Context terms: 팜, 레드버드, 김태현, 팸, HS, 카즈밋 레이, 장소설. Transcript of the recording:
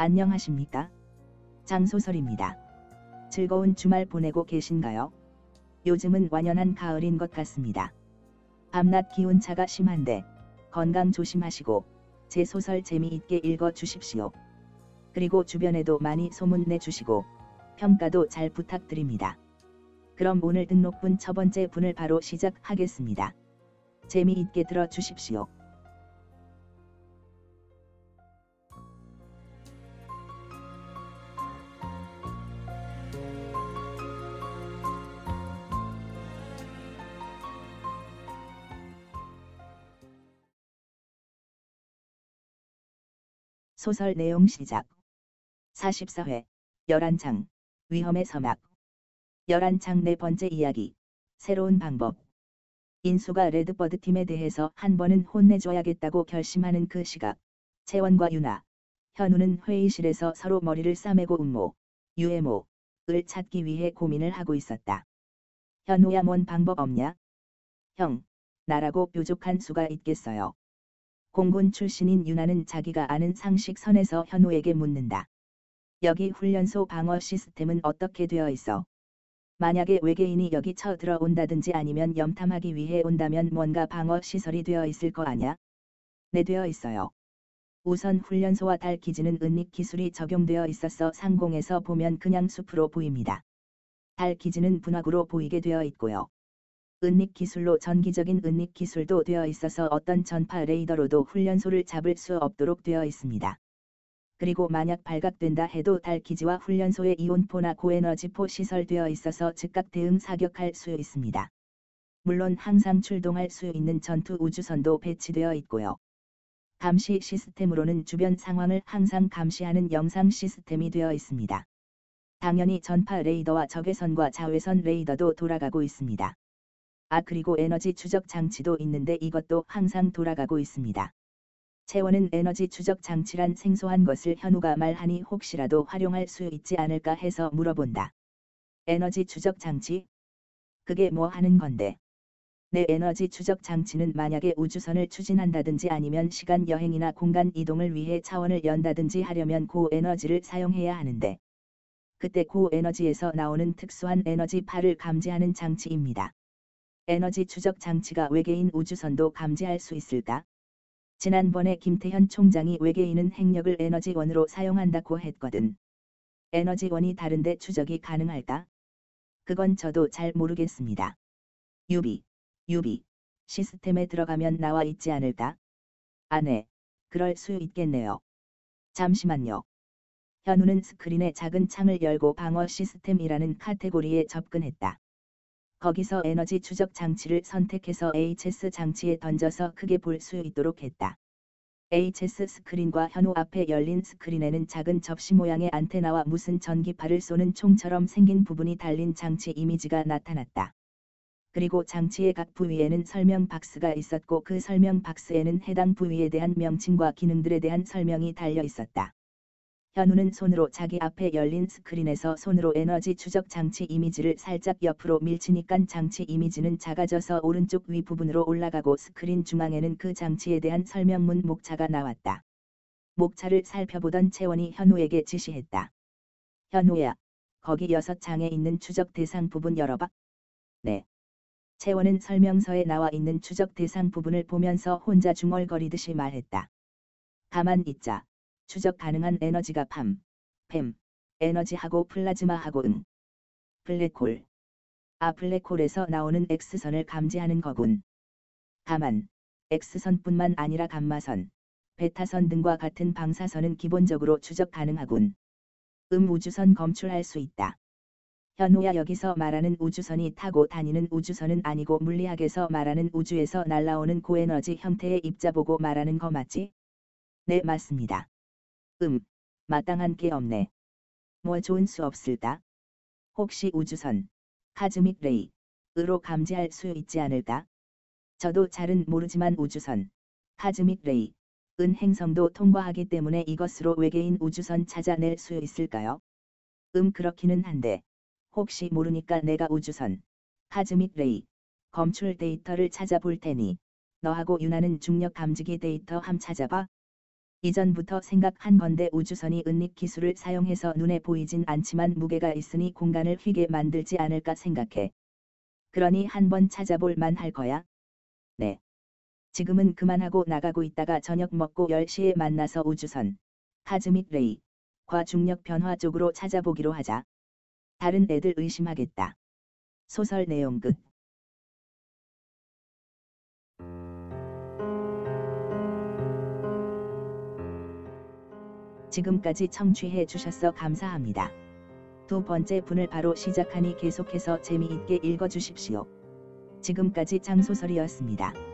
안녕하십니까? 장소설입니다. 즐거운 주말 보내고 계신가요? 요즘은 완연한 가을인 것 같습니다. 밤낮 기온차가 심한데 건강 조심하시고 제 소설 재미있게 읽어주십시오. 그리고 주변에도 많이 소문내주시고 평가도 잘 부탁드립니다. 그럼 오늘 등록분 첫 번째 분을 바로 시작하겠습니다. 재미있게 들어주십시오. 소설 내용 시작. 44회 11장 위험의 서막. 11장 네 번째 이야기. 새로운 방법. 인수가 레드버드 팀에 대해서 한 번은 혼내줘야겠다고 결심하는 그 시각. 채원과 유나, 현우는 회의실에서 서로 머리를 싸매고 음모, 유해모를 찾기 위해 고민을 하고 있었다. 현우야, 뭔 방법 없냐? 형, 나라고 뾰족한 수가 있겠어요. 공군 출신인 유나는 자기가 아는 상식 선에서 현우에게 묻는다. 여기 훈련소 방어 시스템은 어떻게 되어 있어? 만약에 외계인이 여기 쳐들어온다든지 아니면 염탐하기 위해 온다면 뭔가 방어 시설이 되어 있을 거 아냐? 네, 되어 있어요. 우선 훈련소와 달 기지는 은닉 기술이 적용되어 있어서 상공에서 보면 그냥 숲으로 보입니다. 달 기지는 분화구로 보이게 되어 있고요. 은닉 기술로 전기적인 은닉 기술도 되어 있어서 어떤 전파 레이더로도 훈련소를 잡을 수 없도록 되어 있습니다. 그리고 만약 발각된다 해도 달 기지와 훈련소에 이온포나 고에너지포 시설되어 있어서 즉각 대응 사격할 수 있습니다. 물론 항상 출동할 수 있는 전투 우주선도 배치되어 있고요. 감시 시스템으로는 주변 상황을 항상 감시하는 영상 시스템이 되어 있습니다. 당연히 전파 레이더와 적외선과 자외선 레이더도 돌아가고 있습니다. 그리고 에너지 추적 장치도 있는데 이것도 항상 돌아가고 있습니다. 채원은 에너지 추적 장치란 생소한 것을 현우가 말하니 혹시라도 활용할 수 있지 않을까 해서 물어본다. 에너지 추적 장치? 그게 뭐 하는 건데? 내 에너지 추적 장치는 만약에 우주선을 추진한다든지 아니면 시간 여행이나 공간 이동을 위해 차원을 연다든지 하려면 고에너지를 사용해야 하는데 그때 고에너지에서 나오는 특수한 에너지파를 감지하는 장치입니다. 에너지 추적 장치가 외계인 우주선도 감지할 수 있을까? 지난번에 김태현 총장이 외계인은 핵력을 에너지원으로 사용한다고 했거든. 에너지원이 다른데 추적이 가능할까? 그건 저도 잘 모르겠습니다. 유비 시스템에 들어가면 나와 있지 않을까? 네. 그럴 수 있겠네요. 잠시만요. 현우는 스크린에 작은 창을 열고 방어 시스템이라는 카테고리에 접근했다. 거기서 에너지 추적 장치를 선택해서 HS 장치에 던져서 크게 볼 수 있도록 했다. HS 스크린과 현우 앞에 열린 스크린에는 작은 접시 모양의 안테나와 무슨 전기파를 쏘는 총처럼 생긴 부분이 달린 장치 이미지가 나타났다. 그리고 장치의 각 부위에는 설명 박스가 있었고 그 설명 박스에는 해당 부위에 대한 명칭과 기능들에 대한 설명이 달려 있었다. 현우는 손으로 자기 앞에 열린 스크린에서 손으로 에너지 추적 장치 이미지를 살짝 옆으로 밀치니깐 장치 이미지는 작아져서 오른쪽 윗부분으로 올라가고 스크린 중앙에는 그 장치에 대한 설명문 목차가 나왔다. 목차를 살펴보던 채원이 현우에게 지시했다. 현우야, 거기 6장에 있는 추적 대상 부분 열어봐. 네. 채원은 설명서에 나와 있는 추적 대상 부분을 보면서 혼자 중얼거리듯이 말했다. 가만 있자. 추적 가능한 에너지가 팜, 팸, 에너지하고 플라즈마하고 블랙홀. 블랙홀에서 나오는 X선을 감지하는 거군. 다만, X선뿐만 아니라 감마선, 베타선 등과 같은 방사선은 기본적으로 추적 가능하군. 우주선 검출할 수 있다. 현우야, 여기서 말하는 우주선이 타고 다니는 우주선은 아니고 물리학에서 말하는 우주에서 날아오는 고에너지 형태의 입자보고 말하는 거 맞지? 네, 맞습니다. 마땅한 게 없네. 뭐 좋은 수 없을까? 혹시 우주선, 카즈밋 레이, 으로 감지할 수 있지 않을까? 저도 잘은 모르지만 우주선, 카즈밋 레이, 은 행성도 통과하기 때문에 이것으로 외계인 우주선 찾아낼 수 있을까요? 그렇기는 한데, 혹시 모르니까 내가 우주선, 카즈밋 레이, 검출 데이터를 찾아볼 테니, 너하고 유나는 중력 감지기 데이터 함 찾아봐. 이전부터 생각한 건데 우주선이 은닉 기술을 사용해서 눈에 보이진 않지만 무게가 있으니 공간을 휘게 만들지 않을까 생각해. 그러니 한번 찾아볼 만할 거야. 네. 지금은 그만하고 나가고 있다가 저녁 먹고 10시에 만나서 우주선 카즈밋 레이 과 중력 변화 쪽으로 찾아보기로 하자. 다른 애들 의심하겠다. 소설 내용 끝. 지금까지 청취해 주셔서 감사합니다. 두 번째 분을 바로 시작하니 계속해서 재미있게 읽어주십시오. 지금까지 장소설이었습니다.